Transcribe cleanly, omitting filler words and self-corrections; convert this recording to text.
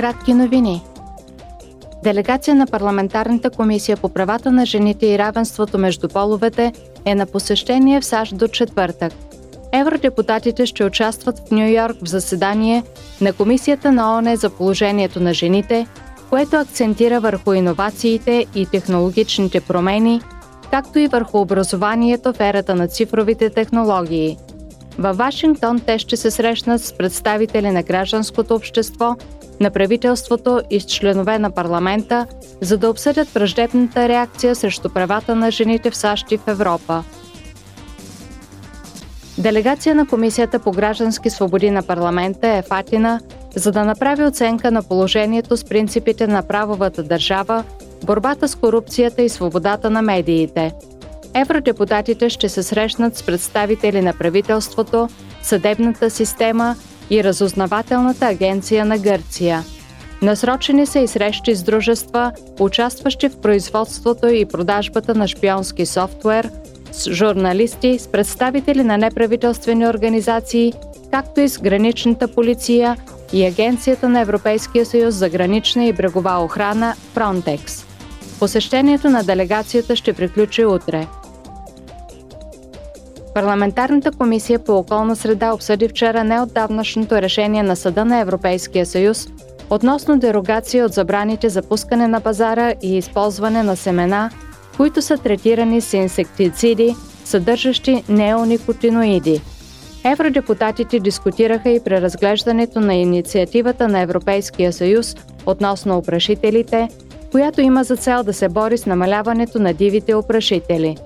кратки новини. Делегация на Парламентарната комисия по правата на жените и равенството между половете е на посещение в САЩ до четвъртък. Евродепутатите ще участват в Ню Йорк в заседание на Комисията на ООН за положението на жените, което акцентира върху иновациите и технологичните промени, както и върху образованието в ерата на цифровите технологии. Във Вашингтон те ще се срещнат с представители на гражданското общество, на правителството и с членове на парламента, за да обсъдят враждебната реакция срещу правата на жените в САЩ и в Европа. Делегация на Комисията по граждански свободи на парламента е в Атина, за да направи оценка на положението с принципите на правовата държава, борбата с корупцията и свободата на медиите. Евродепутатите ще се срещнат с представители на правителството, съдебната система и разузнавателната агенция на Гърция. Насрочени са и срещи с дружества, участващи в производството и продажбата на шпионски софтуер, с журналисти, с представители на неправителствени организации, както и с граничната полиция и Агенцията на Европейския съюз за гранична и брегова охрана Frontex. Посещението на делегацията ще приключи утре. Парламентарната комисия по околна среда обсъди вчера неотдавнашното решение на Съда на Европейския съюз относно дерогация от забраните за пускане на пазара и използване на семена, които са третирани с инсектициди, съдържащи неоникотиноиди. Евродепутатите дискутираха и преразглеждането на инициативата на Европейския съюз относно опрашителите, която има за цел да се бори с намаляването на дивите опрашители.